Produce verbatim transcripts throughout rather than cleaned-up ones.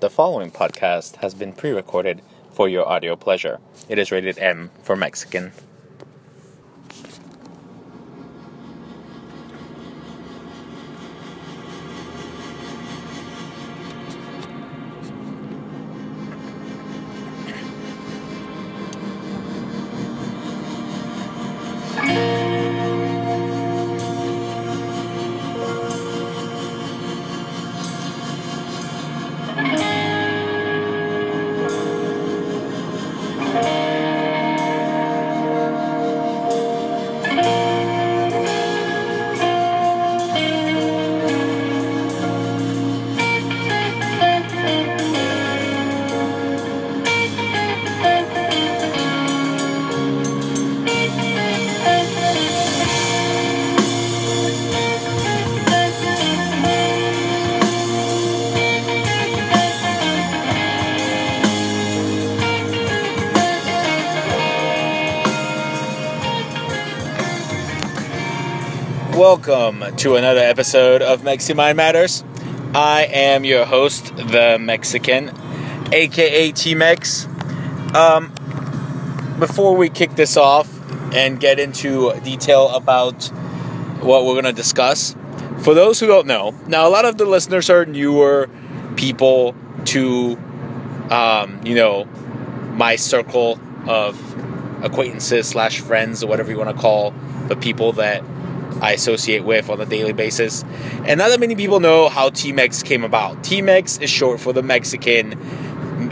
The following podcast has been pre-recorded for your audio pleasure. It is rated M for Mexican. Welcome to another episode of Meximine Matters. I am your host, the Mexican, aka T-Mex. Um, before we kick this off and get into detail about what we're going to discuss, for those who don't know, now a lot of the listeners are newer people to, um, you know, my circle of acquaintances slash friends or whatever you want to call the people that I associate with on a daily basis. And not that many people know how T-Mex came about. T-Mex is short for the Mexican.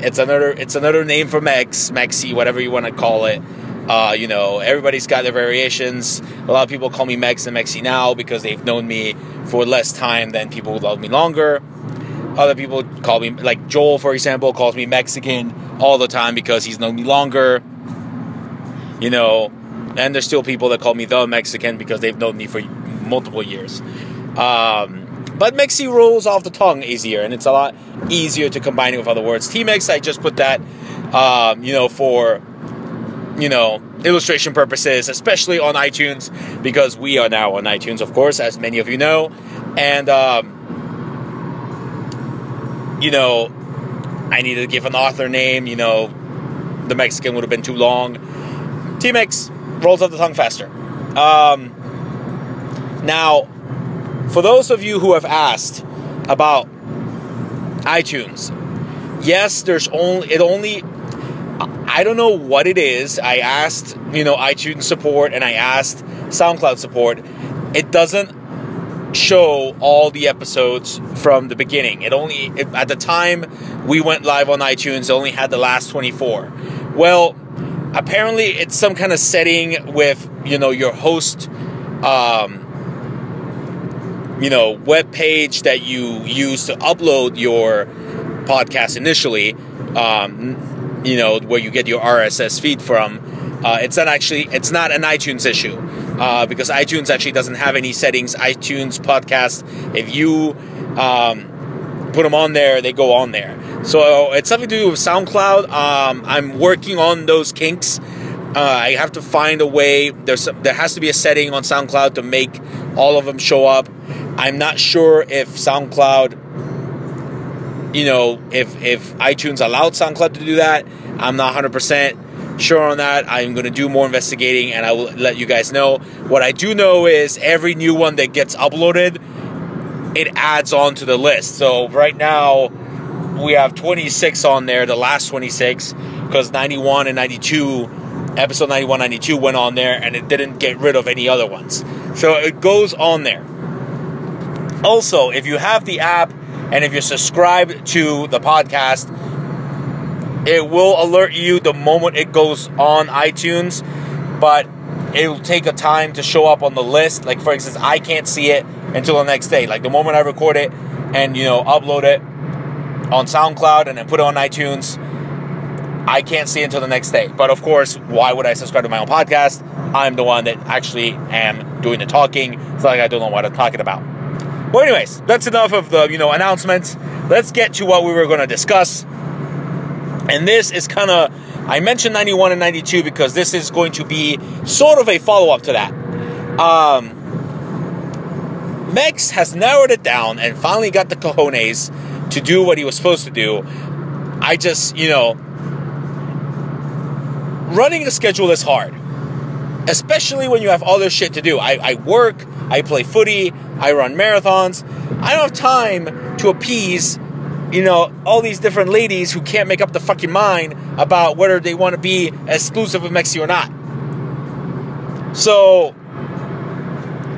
It's another it's another name for Mex, Mexi, whatever you want to call it. Uh, you know, everybody's got their variations. A lot of people call me Mex and Mexi now because they've known me for less time than people who love me longer. Other people call me, like Joel, for example, calls me Mexican all the time because he's known me longer. You know, and there's still people that call me the Mexican because they've known me for multiple years. Um, but Mexi rolls off the tongue easier, and it's a lot easier to combine it with other words. T-Mex, I just put that, um, you know, for, you know, illustration purposes, especially on iTunes, because we are now on iTunes, of course, as many of you know. And, um, you know, I needed to give an author name, you know, the Mexican would have been too long. T-Mex rolls off the tongue faster. Um, now, for those of you who have asked about iTunes, yes, there's only, it only, I don't know what it is. I asked, you know, iTunes support and I asked SoundCloud support. It doesn't show all the episodes from the beginning. It only, it, at the time we went live on iTunes, it only had the last twenty-four. Well, apparently, it's some kind of setting with, you know, your host, um, you know, web page that you use to upload your podcast initially, um, you know, where you get your R S S feed from. Uh, it's not actually, it's not an iTunes issue uh, because iTunes actually doesn't have any settings. iTunes podcast, if you um, put them on there, they go on there. So it's something to do with SoundCloud. Um, I'm working on those kinks. Uh, I have to find a way. There's there has to be a setting on SoundCloud to make all of them show up. I'm not sure if SoundCloud, you know, if, if iTunes allowed SoundCloud to do that. I'm not one hundred percent sure on that. I'm going to do more investigating, and I will let you guys know. What I do know is every new one that gets uploaded, it adds on to the list. So right now, we have twenty-six on there, the last twenty-six, because ninety-one and ninety-two, episode ninety-one, ninety-two went on there, and it didn't get rid of any other ones. So it goes on there. Also, if you have the app, and if you're subscribed to the podcast, it will alert you the moment it goes on iTunes, but it will take a time to show up on the list. Like, for instance, I can't see it until the next day. Like, the moment I record it and, you know, upload it on SoundCloud and then put it on iTunes, I can't see it until the next day. But of course, why would I subscribe to my own podcast? I'm the one that actually am doing the talking. It's like I don't know what I'm talking about. Well, anyways, that's enough of the, you know, announcements. Let's get to what we were going to discuss. And this is kind of, I mentioned ninety-one and ninety-two because this is going to be sort of a follow-up to that. Um, Mex has narrowed it down and finally got the cojones to do what he was supposed to do. I just, you know, running a schedule is hard, especially when you have other shit to do. I, I work, I play footy, I run marathons. I don't have time to appease, you know, all these different ladies who can't make up the fucking mind about whether they want to be exclusive with Mexi or not. So,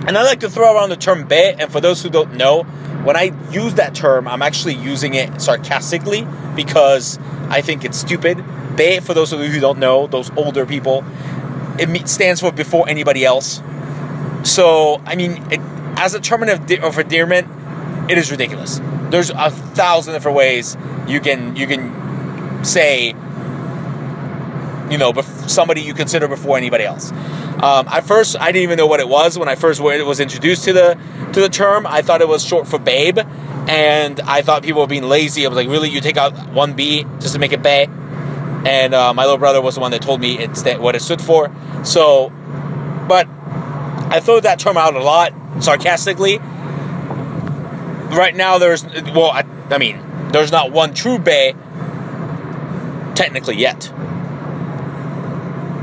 and I like to throw around the term bae, and for those who don't know, when I use that term, I'm actually using it sarcastically because I think it's stupid. Bae, for those of you who don't know, those older people, it stands for before anybody else. So, I mean, it, as a term of, de- of endearment, it is ridiculous. There's a thousand different ways you can you can say, you know, bef- somebody you consider before anybody else. Um, at first, I didn't even know what it was. When I first was introduced to the to the term, I thought it was short for babe, and I thought people were being lazy. I was like, really? You take out one B just to make it bae? And uh, my little brother was the one that told me it's that what it stood for. So, but I throw that term out a lot, sarcastically. Right now, there's, well, I, I mean, there's not one true bae, technically, yet.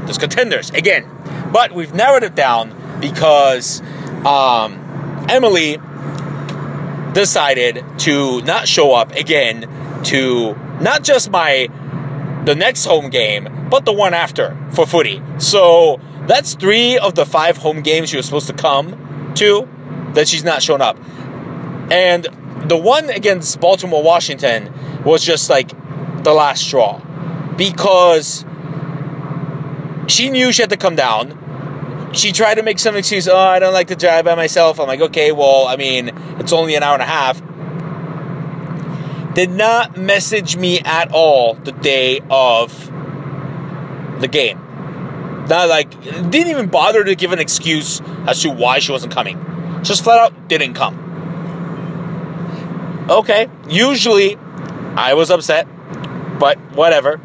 There's contenders, again. But we've narrowed it down because um, Emily decided to not show up again to not just my the next home game, but the one after for footy. So that's three of the five home games she was supposed to come to that she's not shown up. And the one against Baltimore, Washington was just like the last straw because she knew she had to come down. She tried to make some excuse. Oh, I don't like to drive by myself. I'm like, okay, well, I mean, it's only an hour and a half. Did not message me at all the day of the game. Not like, didn't even bother to give an excuse as to why she wasn't coming. Just flat out didn't come. Okay, usually I was upset, but whatever.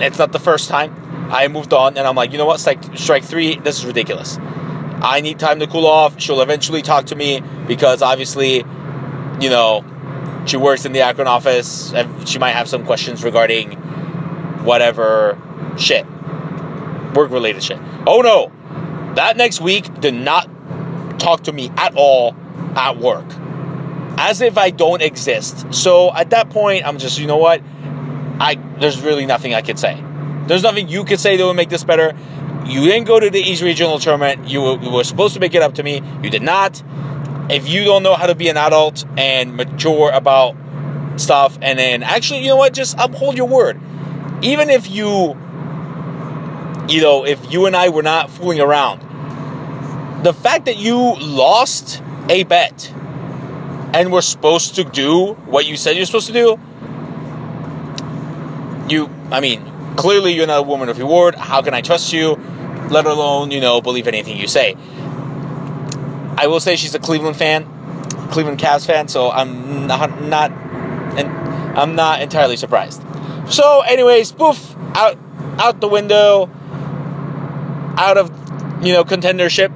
It's not the first time. I moved on, and I'm like, you know what, strike three, this is ridiculous. I need time to cool off. She'll eventually talk to me because obviously, you know, she works in the Akron office. She might have some questions regarding whatever shit, work-related shit. Oh, no. That next week did not talk to me at all at work, as if I don't exist. So at that point, I'm just, you know what, I there's really nothing I could say. There's nothing you could say that would make this better. You didn't go to the East Regional Tournament. You were, you were supposed to make it up to me. You did not. If you don't know how to be an adult and mature about stuff, and then actually, you know what, just uphold your word. Even if you, you know, if you and I were not fooling around, the fact that you lost a bet and were supposed to do what you said you're supposed to do, you, I mean... clearly, you're not a woman of your word. How can I trust you? Let alone, you know, believe anything you say. I will say she's a Cleveland fan, Cleveland Cavs fan, so I'm not, not and I'm not entirely surprised. So, anyways, poof, out, out the window, out of, you know, contendership.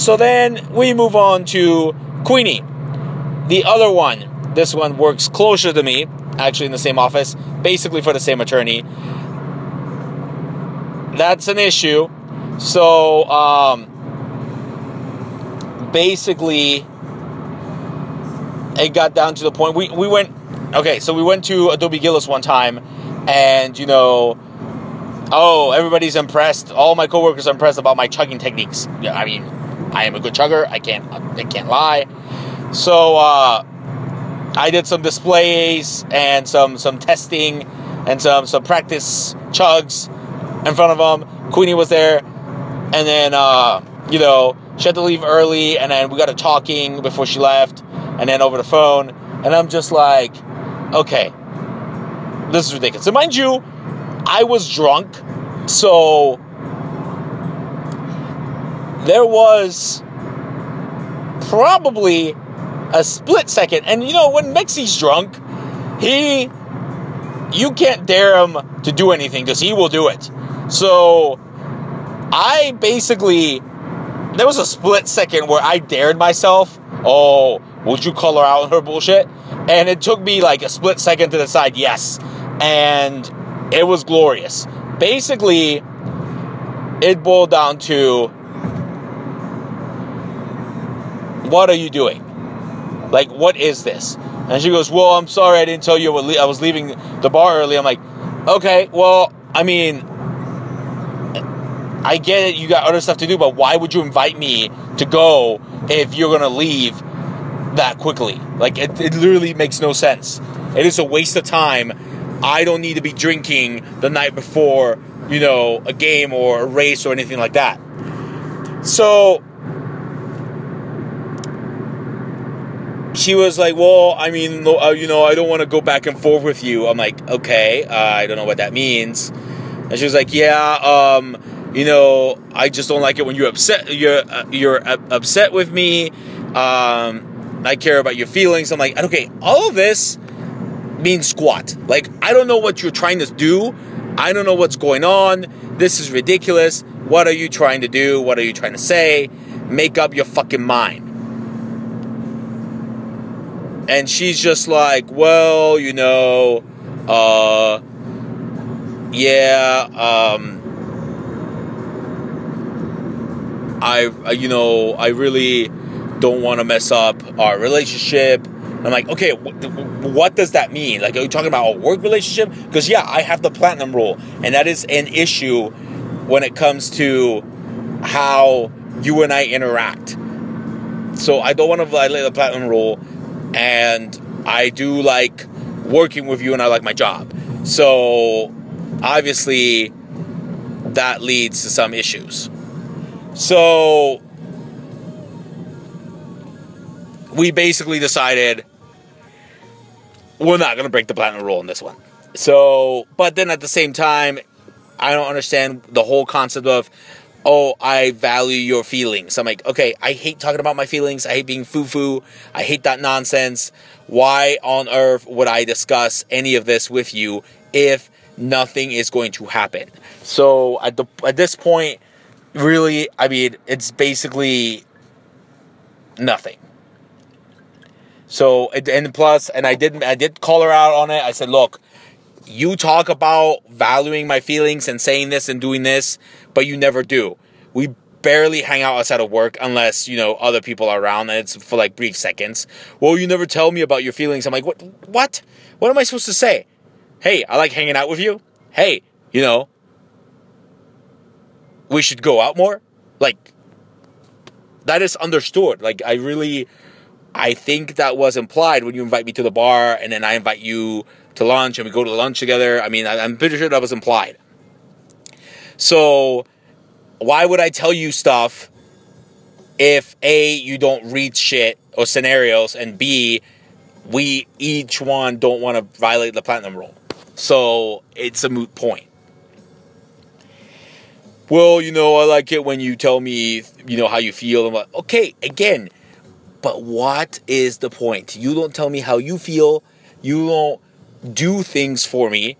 So then we move on to Queenie, the other one. This one works closer to me, actually in the same office, basically for the same attorney. That's an issue. So, um, basically, it got down to the point. We, we went, okay, so we went to Adobe Gillis one time, and, you know, oh, everybody's impressed. All my coworkers are impressed about my chugging techniques. I mean, I am a good chugger. I can't, I can't lie. So, uh, I did some displays and some, some testing and some, some practice chugs in front of them. Queenie was there, and then, uh, you know, she had to leave early, and then we got her talking before she left, and then over the phone, and I'm just like, okay, this is ridiculous. So mind you, I was drunk, so there was probably a split second, and you know, when Mexi's drunk, he, you can't dare him to do anything, because he will do it. So, I basically, there was a split second where I dared myself, oh, would you call her out on her bullshit? And it took me like a split second to decide yes. And it was glorious. Basically, it boiled down to, what are you doing? Like, what is this? And she goes, well, I'm sorry I didn't tell you I was leaving the bar early. I'm like, okay, well, I mean, I get it, you got other stuff to do, but why would you invite me to go if you're going to leave that quickly? Like, it, it literally makes no sense. It is a waste of time. I don't need to be drinking the night before, you know, a game or a race or anything like that. So she was like, well, I mean, you know, I don't want to go back and forth with you. I'm like, okay, uh, I don't know what that means. And she was like, yeah, um... you know, I just don't like it when you're upset. You're uh, you're uh, upset with me. Um, I care about your feelings. I'm like, okay, all of this means squat. Like, I don't know what you're trying to do. I don't know what's going on. This is ridiculous. What are you trying to do? What are you trying to say? Make up your fucking mind. And she's just like, well, you know, uh, yeah, um. I, you know, I really don't want to mess up our relationship. I'm like, okay, wh- what does that mean? Like, are you talking about a work relationship? Because, yeah, I have the platinum rule. And that is an issue when it comes to how you and I interact. So I don't want to violate the platinum rule. And I do like working with you and I like my job. So, obviously, that leads to some issues. So, we basically decided we're not going to break the platinum rule in this one. So, but then at the same time, I don't understand the whole concept of, oh, I value your feelings. I'm like, okay, I hate talking about my feelings. I hate being foo-foo. I hate that nonsense. Why on earth would I discuss any of this with you if nothing is going to happen? So, at the at this point, really, I mean, it's basically nothing. So, and plus, and I did, I did call her out on it. I said, look, you talk about valuing my feelings and saying this and doing this, but you never do. We barely hang out outside of work unless, you know, other people are around and it's for like brief seconds. Well, you never tell me about your feelings. I'm like, what? What? What am I supposed to say? Hey, I like hanging out with you. Hey, you know, we should go out more. Like, that is understood. Like, I really, I think that was implied when you invite me to the bar and then I invite you to lunch and we go to lunch together. I mean, I, I'm pretty sure that was implied. So, why would I tell you stuff if A, you don't read shit or scenarios, and B, we each one don't want to violate the platinum rule? So, it's a moot point. Well, you know, I like it when you tell me, you know, how you feel. I'm like, okay, again, but what is the point? You don't tell me how you feel. You don't do things for me.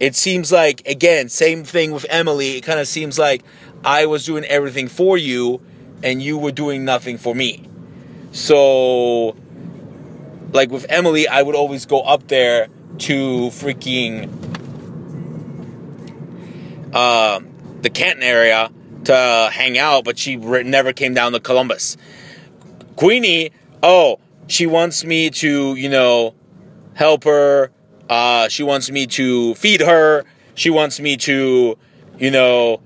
It seems like, again, same thing with Emily. It kind of seems like I was doing everything for you and you were doing nothing for me. So, like with Emily, I would always go up there to freaking Um. Uh, the Canton area to hang out, but she re- never came down to Columbus. Queenie, oh, she wants me to, you know, help her. Uh, she wants me to feed her. She wants me to, you know,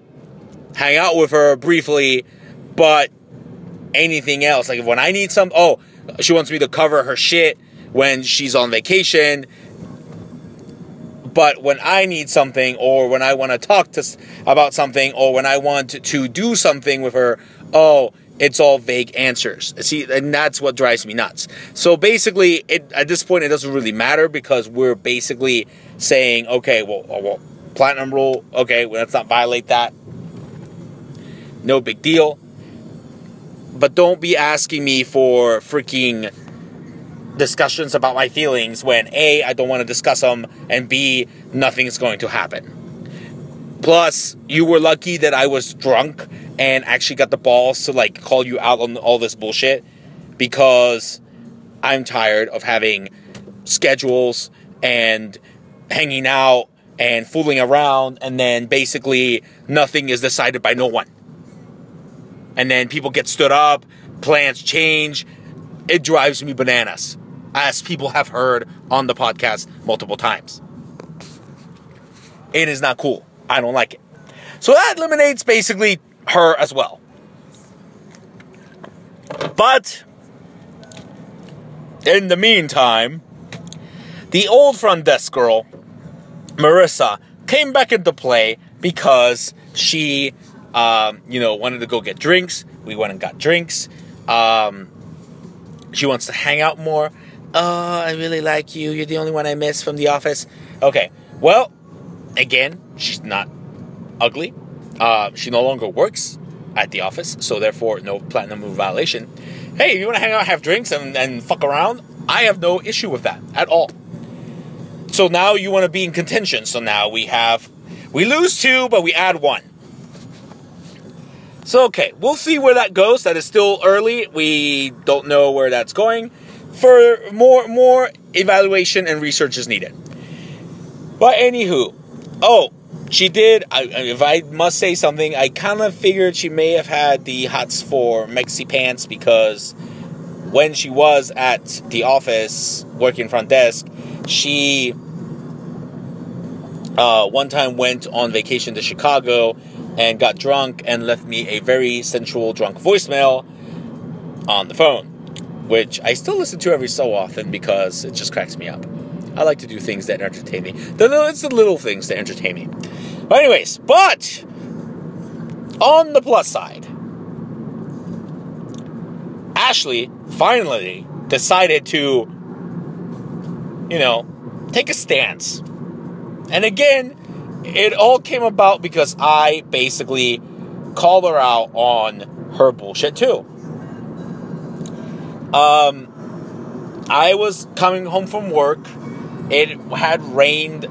hang out with her briefly, but anything else. Like when I need some, oh, she wants me to cover her shit when she's on vacation. But when I need something, or when I want to talk to about something, or when I want to, to do something with her, oh, it's all vague answers. See, and that's what drives me nuts. So basically, it, at this point, it doesn't really matter because we're basically saying, okay, well, well platinum rule, okay, well, let's not violate that. No big deal. But don't be asking me for freaking discussions about my feelings when A, I don't want to discuss them, and B, nothing's going to happen. Plus, you were lucky that I was drunk and actually got the balls to like call you out on all this bullshit, because I'm tired of having schedules and hanging out and fooling around, and then basically nothing is decided by no one. And then people get stood up, plans change. It drives me bananas, as people have heard on the podcast multiple times. It is not cool. I don't like it. So that eliminates basically her as well. But in the meantime, the old front desk girl, Marissa, came back into play because she, um, you know, wanted to go get drinks. We went and got drinks. Um, she wants to hang out more. Oh, I really like you. You're the only one I miss from the office. Okay, well, again, she's not ugly. Uh, she no longer works at the office, so therefore no platinum rule violation. Hey, you want to hang out, have drinks, and, and fuck around? I have no issue with that at all. So now you want to be in contention. So now we have, we lose two, but we add one. So, okay, we'll see where that goes. That is still early. We don't know where that's going. For more, more evaluation and research is needed. But anywho, oh, she did, I, if I must say something, I kind of figured she may have had the hots for Mexi Pants, because when she was at the office working front desk, she uh, one time went on vacation to Chicago and got drunk and left me a very sensual drunk voicemail on the phone, which I still listen to every so often because it just cracks me up. I like to do things that entertain me. It's the little things that entertain me. But anyways, but on the plus side, Ashley finally decided to, you know, take a stance. And again, it all came about because I basically called her out on her bullshit too. Um, I was coming home from work. It had rained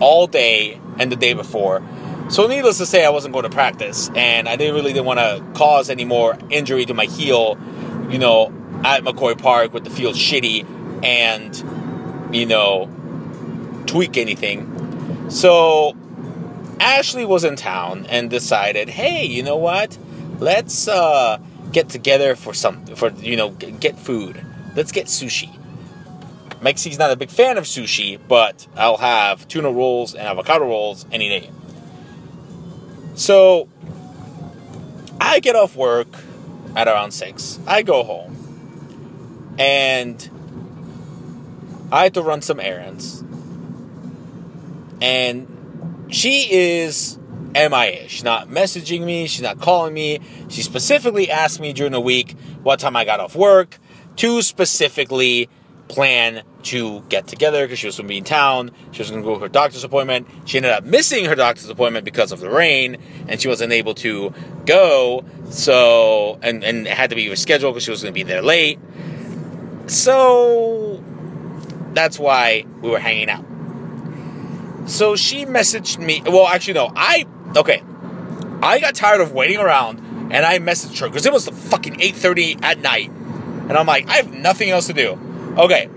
all day and the day before. So needless to say, I wasn't going to practice. And I didn't really didn't want to cause any more injury to my heel, you know, at McCoy Park with the field shitty and, you know, tweak anything. So Ashley was in town and decided, hey, you know what? Let's uh, get together for some, for, you know, get food. Let's get sushi. Mexi's not a big fan of sushi, but I'll have tuna rolls and avocado rolls any day. So I get off work at around six. I go home. And I have to run some errands. And she is M I A. She's not messaging me. She's not calling me. She specifically asked me during the week what time I got off work to specifically plan to get together because she was going to be in town. She was going to go to her doctor's appointment. She ended up missing her doctor's appointment because of the rain, and she wasn't able to go. So, and, and it had to be rescheduled because she was going to be there late. So that's why we were hanging out. So she messaged me. Well, actually, no. I, okay. I got tired of waiting around, and I messaged her because it was the fucking eight thirty at night. And I'm like, I have nothing else to do. Okay,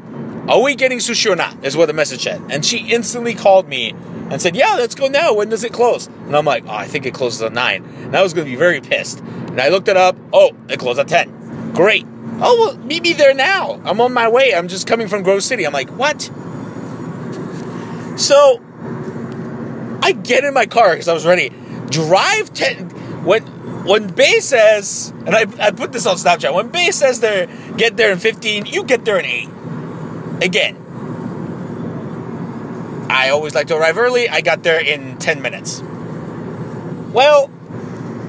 are we getting sushi or not, is what the message said. And she instantly called me and said, yeah, let's go now. When does it close? And I'm like, oh, I think it closes at nine. And I was going to be very pissed. And I looked it up. Oh, it closed at ten. Great. Oh, well, meet me there now. I'm on my way. I'm just coming from Grove City. I'm like, what? So I get in my car because I was ready. Drive ten. When, when Bay says, and I, I put this on Snapchat, when Bay says they're get there in fifteen, you get there in eight. Again, I always like to arrive early. I got there in ten minutes. Well,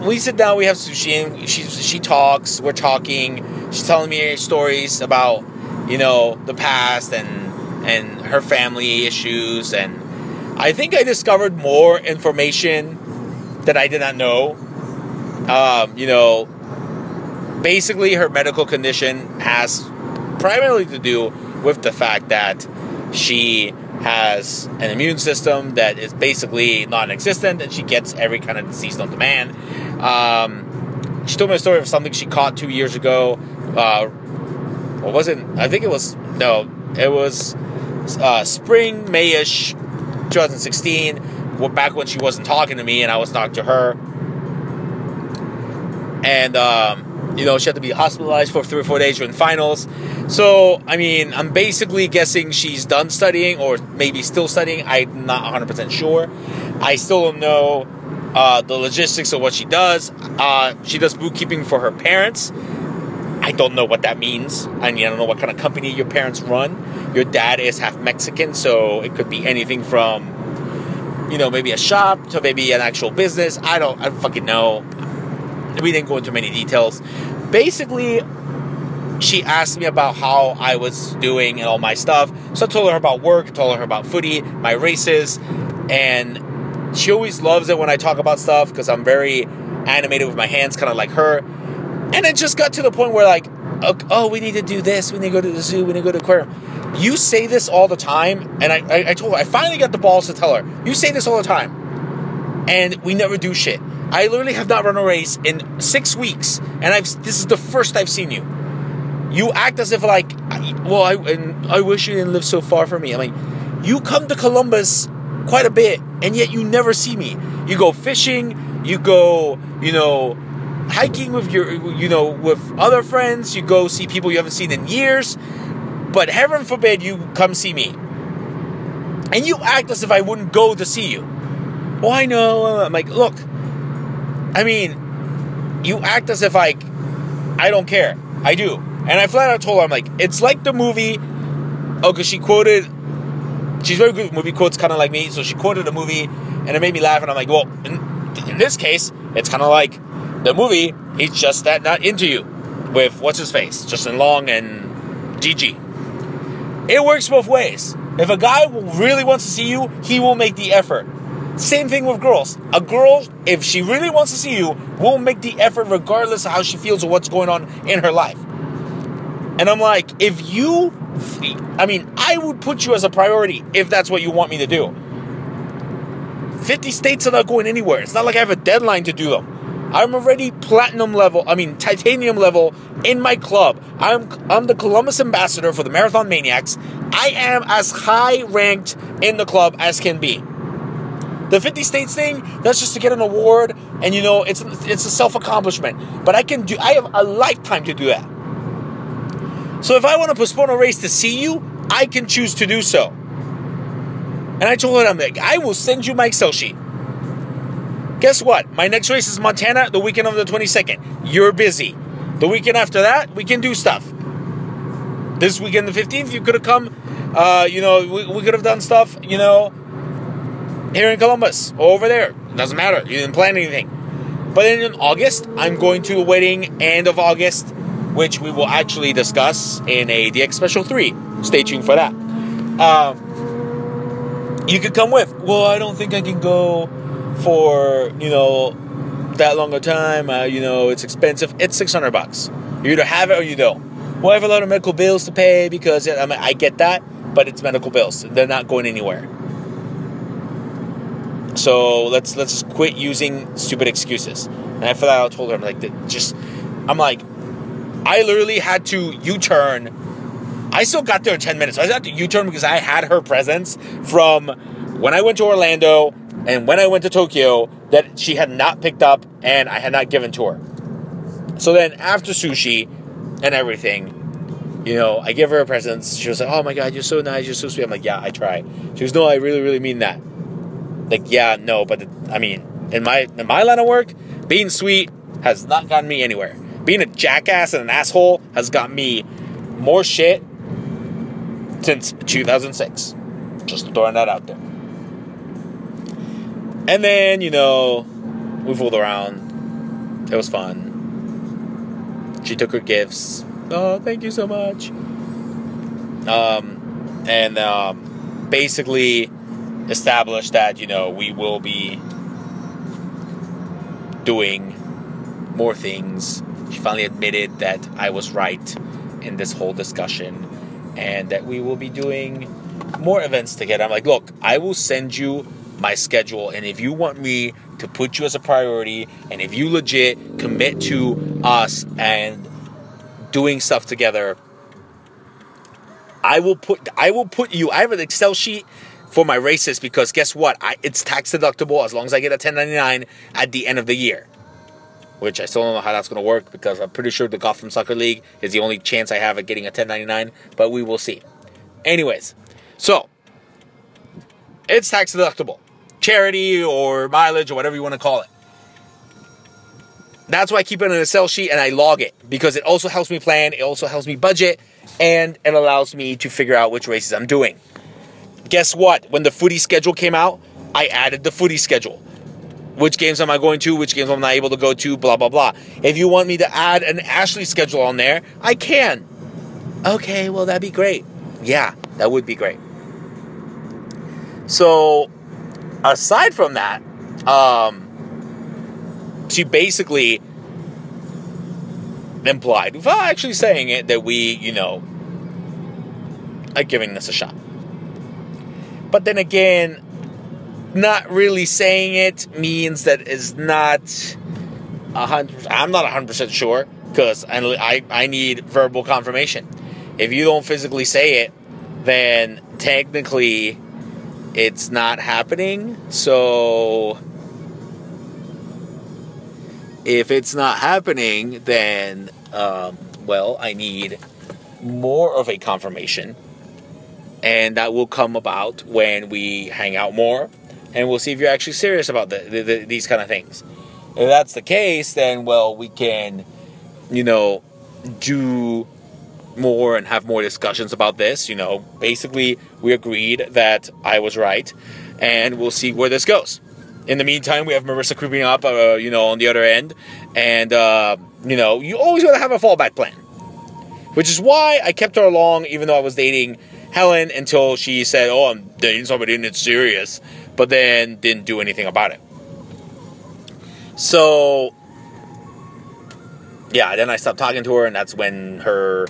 we sit down, we have sushi, and she, she talks, we're talking, she's telling me stories about, you know, the past and and her family issues, and I think I discovered more information that I did not know. Um, you know, basically her medical condition has primarily to do with the fact that she has an immune system that is basically non-existent, and she gets every kind of disease on demand. Um, she told me a story of something she caught two years ago, uh, Or was it? I think it was. No, it was uh, spring, May-ish, twenty sixteen. Well, back when she wasn't talking to me and I was talking to her. And um, you know, she had to be hospitalized for three or four days during finals. So I mean, I'm basically guessing she's done studying or maybe still studying. I'm not one hundred percent sure. I still don't know uh, the logistics of what she does. Uh, she does bookkeeping for her parents. I don't know what that means. I mean, I don't know what kind of company your parents run. Your dad is half Mexican, so it could be anything from, you know, maybe a shop to maybe an actual business. I don't, I don't fucking know. We didn't go into many details. Basically, she asked me about how I was doing and all my stuff. So I told her about work, I told her about footy, my races, and she always loves it when I talk about stuff because I'm very animated with my hands, kind of like her. And it just got to the point where, like, oh, we need to do this. We need to go to the zoo. We need to go to the aquarium. You say this all the time. And I, I, I told her, I finally got the balls to tell her, you say this all the time. And we never do shit. I literally have not run a race in six weeks. And I've this is the first I've seen you. You act as if, like, well, I, and I wish you didn't live so far from me. I mean, you come to Columbus quite a bit, and yet you never see me. You go fishing. You go, you know... hiking with your, you know, with other friends. You go see people you haven't seen in years, but heaven forbid you come see me. And you act as if I wouldn't go to see you. Well, I know. I'm like, look, I mean, you act as if I, I don't care. I do. And I flat out told her, I'm like, it's like the movie. Oh, because she quoted, she's very good with movie quotes, kind of like me. So she quoted a movie, and it made me laugh. And I'm like, well, in, in this case, it's kind of like the movie, He's Just That Not Into You, with what's-his-face, Justin Long and Gigi. It works both ways. If a guy really wants to see you, he will make the effort. Same thing with girls. A girl, if she really wants to see you, will make the effort regardless of how she feels or what's going on in her life. And I'm like, if you... I mean, I would put you as a priority if that's what you want me to do. fifty states are not going anywhere. It's not like I have a deadline to do them. I'm already platinum level, I mean titanium level in my club. I'm I'm the Columbus ambassador for the Marathon Maniacs. I am as high ranked in the club as can be. The fifty states thing, that's just to get an award, and you know, it's it's a self-accomplishment. But I can do I have a lifetime to do that. So if I want to postpone a race to see you, I can choose to do so. And I told her, I'm like, I will send you my Excel sheet. Guess what? My next race is Montana, the weekend of the twenty-second. You're busy. The weekend after that, we can do stuff. This weekend, the fifteenth, you could have come, uh, you know, we, we could have done stuff, you know, here in Columbus or over there. Doesn't matter. You didn't plan anything. But then in August, I'm going to a wedding, end of August, which we will actually discuss in a D X Special three. Stay tuned for that. Um, you could come with. Well, I don't think I can go for, you know, that long a time, uh, you know, it's expensive. It's six hundred bucks. You either have it or you don't. Well, I have a lot of medical bills to pay because I mean, I get that, but it's medical bills. They're not going anywhere. So let's let's just quit using stupid excuses. And I feel like I told her, I'm like, just, I'm like, I literally had to U-turn. I still got there in ten minutes. I had to U-turn because I had her presence from when I went to Orlando. And when I went to Tokyo, that she had not picked up and I had not given to her. So then after sushi and everything, you know, I give her a present. She was like, oh my God, you're so nice. You're so sweet. I'm like, yeah, I try. She was, no, I really, really mean that. Like, yeah, no, but the, I mean, in my, in my line of work, being sweet has not gotten me anywhere. Being a jackass and an asshole has gotten me more shit since two thousand six. Just throwing that out there. And then, you know, we fooled around. It was fun. She took her gifts. Oh, thank you so much. Um, and um, basically established that, you know, we will be doing more things. She finally admitted that I was right in this whole discussion and that we will be doing more events together. I'm like, look, I will send you my schedule, and if you want me to put you as a priority, and if you legit commit to us and doing stuff together, I will put I will put you, I have an Excel sheet for my races because guess what? I, it's tax deductible as long as I get a ten ninety-nine at the end of the year. Which I still don't know how that's going to work because I'm pretty sure the Gotham Soccer League is the only chance I have at getting a ten ninety-nine, but we will see. Anyways, so it's tax deductible. Charity or mileage or whatever you want to call it. That's why I keep it in an Excel sheet and I log it because it also helps me plan, it also helps me budget, and it allows me to figure out which races I'm doing. Guess what? When the footy schedule came out, I added the footy schedule. Which games am I going to? Which games am I not able to go to? Blah, blah, blah. If you want me to add an Ashley schedule on there, I can. Okay, well, that'd be great. Yeah, that would be great. So, aside from that, um, she basically implied, without actually saying it, that we, you know, are giving this a shot. But then again, not really saying it means that it's not one hundred percent. I'm not one hundred percent sure because I, I need verbal confirmation. If you don't physically say it, then technically it's not happening. So if it's not happening, then, um, well, I need more of a confirmation. And that will come about when we hang out more. And we'll see if you're actually serious about the, the, the, these kind of things. If that's the case, then, well, we can, you know, do more and have more discussions about this. You know, basically, we agreed that I was right. And we'll see where this goes. In the meantime, we have Marissa creeping up, uh, you know, on the other end. And, uh, you know, you always got to have a fallback plan. Which is why I kept her along, even though I was dating Helen, until she said, oh, I'm dating somebody and it's serious. But then didn't do anything about it. So, yeah, then I stopped talking to her, and that's when her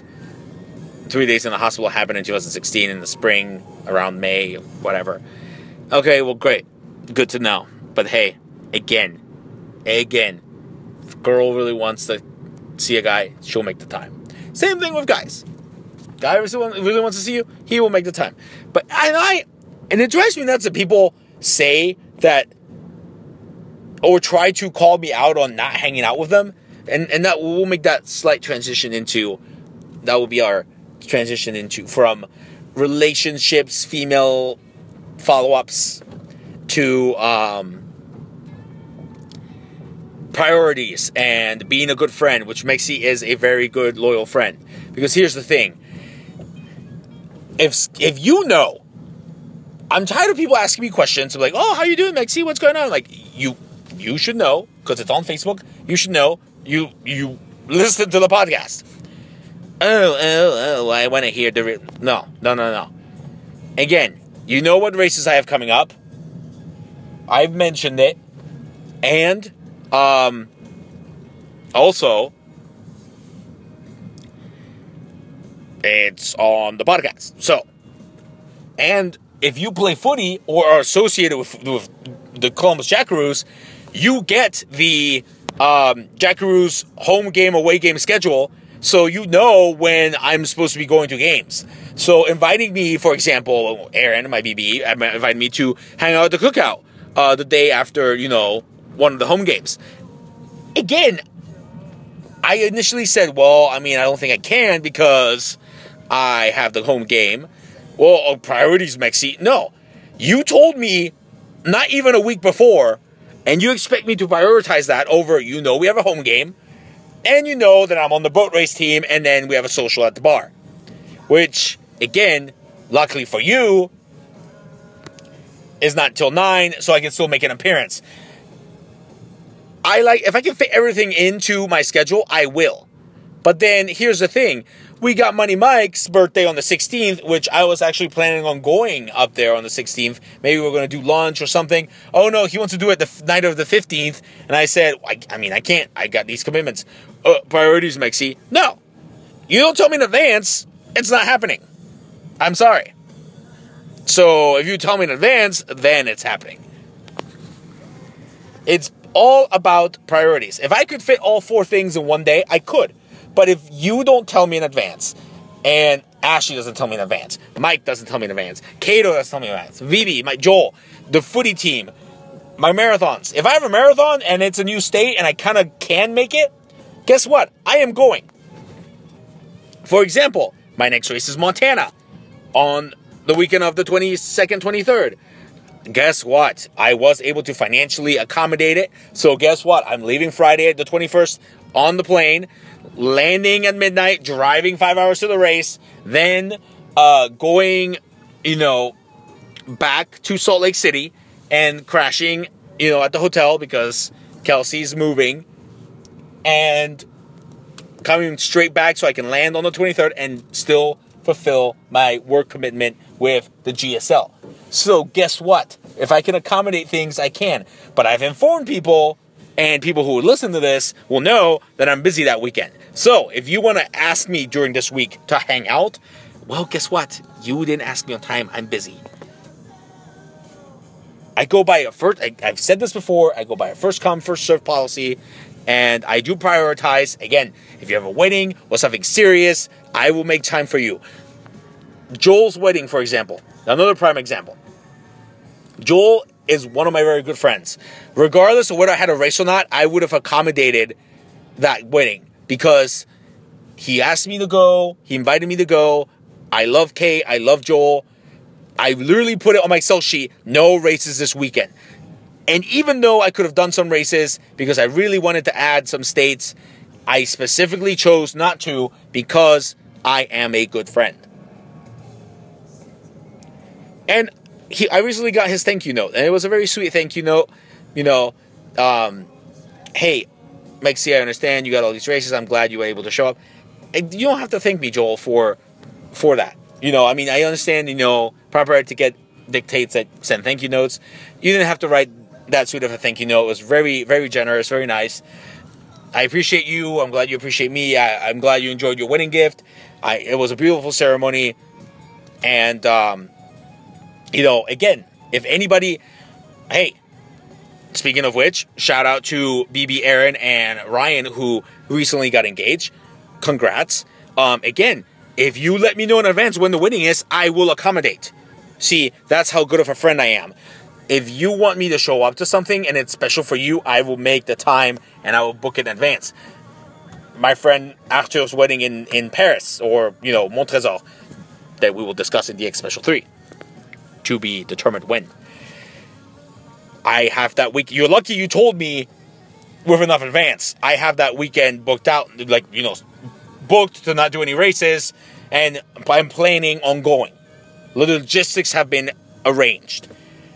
three days in the hospital happened in two thousand sixteen in the spring, around May, whatever. Okay, well, great. Good to know. But hey, again, again, if a girl really wants to see a guy, she'll make the time. Same thing with guys. Guy really wants to see you, he will make the time. But and I, and it drives me nuts that people say that or try to call me out on not hanging out with them, and and that will make that slight transition into that will be our transition into from relationships, female follow-ups to um priorities and being a good friend, which Mexi is a very good loyal friend. Because here's the thing, if if you know, I'm tired of people asking me questions. I'm like, oh, how you doing, Mexi? What's going on? I'm like, you you should know, because it's on Facebook. You should know. You you listen to the podcast. Oh, oh, oh, I want to hear the... Re- no, no, no, no. Again, you know what races I have coming up. I've mentioned it. And um, also, it's on the podcast. So, and if you play footy or are associated with, with the Columbus Jackaroos, you get the um, Jackaroos home game, away game schedule, so you know when I'm supposed to be going to games. So inviting me, for example, Aaron, my B B, invited me to hang out at the cookout uh, the day after, you know, one of the home games. Again, I initially said, well, I mean, I don't think I can because I have the home game. Well, oh, priorities, Mexi. No. You told me not even a week before, and you expect me to prioritize that over, you know, we have a home game, and you know that I'm on the boat race team, and then we have a social at the bar. Which, again, luckily for you, is not till nine, so I can still make an appearance. I like, if I can fit everything into my schedule, I will. But then, here's the thing. We got Money Mike's birthday on the sixteenth, which I was actually planning on going up there on the sixteenth. Maybe we we're going to do lunch or something. Oh, no, he wants to do it the f- night of the fifteenth. And I said, I, I mean, I can't. I got these commitments. Uh, priorities, Mexi. No. You don't tell me in advance, it's not happening. I'm sorry. So if you tell me in advance, then it's happening. It's all about priorities. If I could fit all four things in one day, I could. But if you don't tell me in advance, and Ashley doesn't tell me in advance. Mike doesn't tell me in advance. Kato doesn't tell me in advance. Vivi, my Joel, the footy team, my marathons. If I have a marathon and it's a new state and I kind of can make it, guess what? I am going. For example, my next race is Montana on the weekend of the twenty-second, twenty-third. Guess what? I was able to financially accommodate it. So guess what? I'm leaving Friday at the twenty-first on the plane, landing at midnight, driving five hours to the race, then uh, going, you know, back to Salt Lake City and crashing, you know, at the hotel because Kelsey's moving, and coming straight back so I can land on the twenty-third and still fulfill my work commitment with the G S L. So guess what? If I can accommodate things, I can. But I've informed people, and people who would listen to this will know that I'm busy that weekend. So if you want to ask me during this week to hang out, well, guess what? You didn't ask me on time. I'm busy. I go by a first, I, I've said this before, I go by a first come, first serve policy. And I do prioritize. Again, if you have a wedding or something serious, I will make time for you. Joel's wedding, for example, another prime example. Joel is one of my very good friends. Regardless of whether I had a race or not, I would have accommodated that wedding because he asked me to go. He invited me to go. I love Kate. I love Joel. I literally put it on my Excel sheet, no races this weekend. And even though I could have done some races because I really wanted to add some states, I specifically chose not to because I am a good friend. And he, I recently got his thank you note, and it was a very sweet thank you note. You know, um, hey, Mexi, I understand you got all these races. I'm glad you were able to show up. And you don't have to thank me, Joel, for for that. You know, I mean, I understand, you know, proper etiquette dictates that send thank you notes. You didn't have to write that sweet of a thank you note. It was very, very generous, very nice. I appreciate you. I'm glad you appreciate me. I, I'm glad you enjoyed your wedding gift. I, it was a beautiful ceremony. And, um, you know, again, if anybody, hey, speaking of which, shout out to B B, Aaron, and Ryan, who recently got engaged. Congrats. Um, again, if you let me know in advance when the wedding is, I will accommodate. See, that's how good of a friend I am. If you want me to show up to something and it's special for you, I will make the time and I will book it in advance. My friend Arthur's wedding in, in Paris, or, you know, Montresor, that we will discuss in D X Special three. To be determined when. I have that week. You're lucky you told me with enough advance. I have that weekend booked out, like, you know, booked to not do any races. And I'm planning on going. The logistics have been arranged.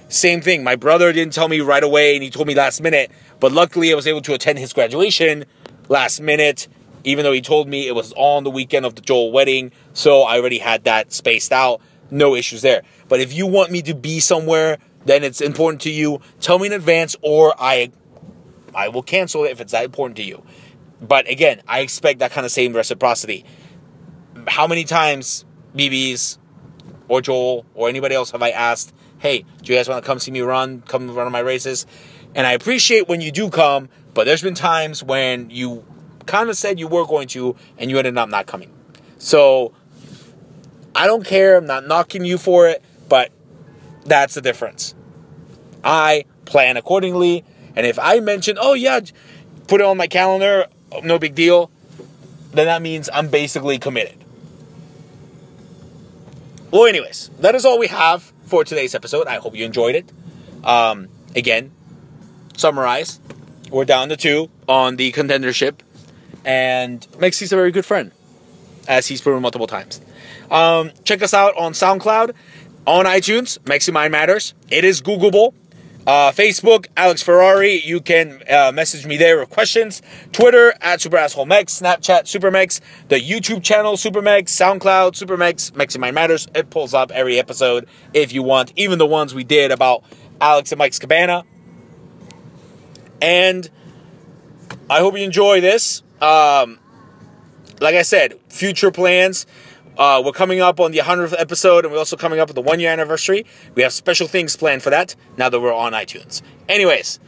Same thing. My brother didn't tell me right away, and he told me last minute. But luckily, I was able to attend his graduation last minute, even though he told me it was on the weekend of the Joel wedding. So I already had that spaced out. No issues there. But if you want me to be somewhere, then it's important to you. Tell me in advance, or I, I will cancel it if it's that important to you. But again, I expect that kind of same reciprocity. How many times, B Bs or Joel or anybody else, have I asked, hey, do you guys want to come see me run, come run on my races? And I appreciate when you do come, but there's been times when you kind of said you were going to and you ended up not coming. So I don't care. I'm not knocking you for it, but that's the difference. I plan accordingly. And if I mention, oh, yeah, put it on my calendar, no big deal, then that means I'm basically committed. Well, anyways, that is all we have for today's episode. I hope you enjoyed it. Um, again, summarize. We're down to two on the contendership. And Mexi's a very good friend, as he's proven multiple times. Um, check us out on SoundCloud, on iTunes, Mexi Mind Matters. It is Googleable. Uh, Facebook, Alex Ferrari. You can uh, message me there with questions. Twitter, at SuperAssholeMex. Snapchat, SuperMex. The YouTube channel, SuperMex. SoundCloud, SuperMex. Mexi Mind Matters. It pulls up every episode if you want. Even the ones we did about Alex and Mike's Cabana. And I hope you enjoy this. Um, like I said, future plans. Uh, we're coming up on the hundredth episode, and we're also coming up with the one-year anniversary. We have special things planned for that now that we're on iTunes. Anyways,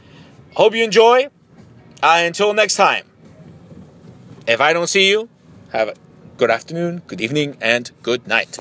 hope you enjoy. Uh, until next time, if I don't see you, have a good afternoon, good evening, and good night.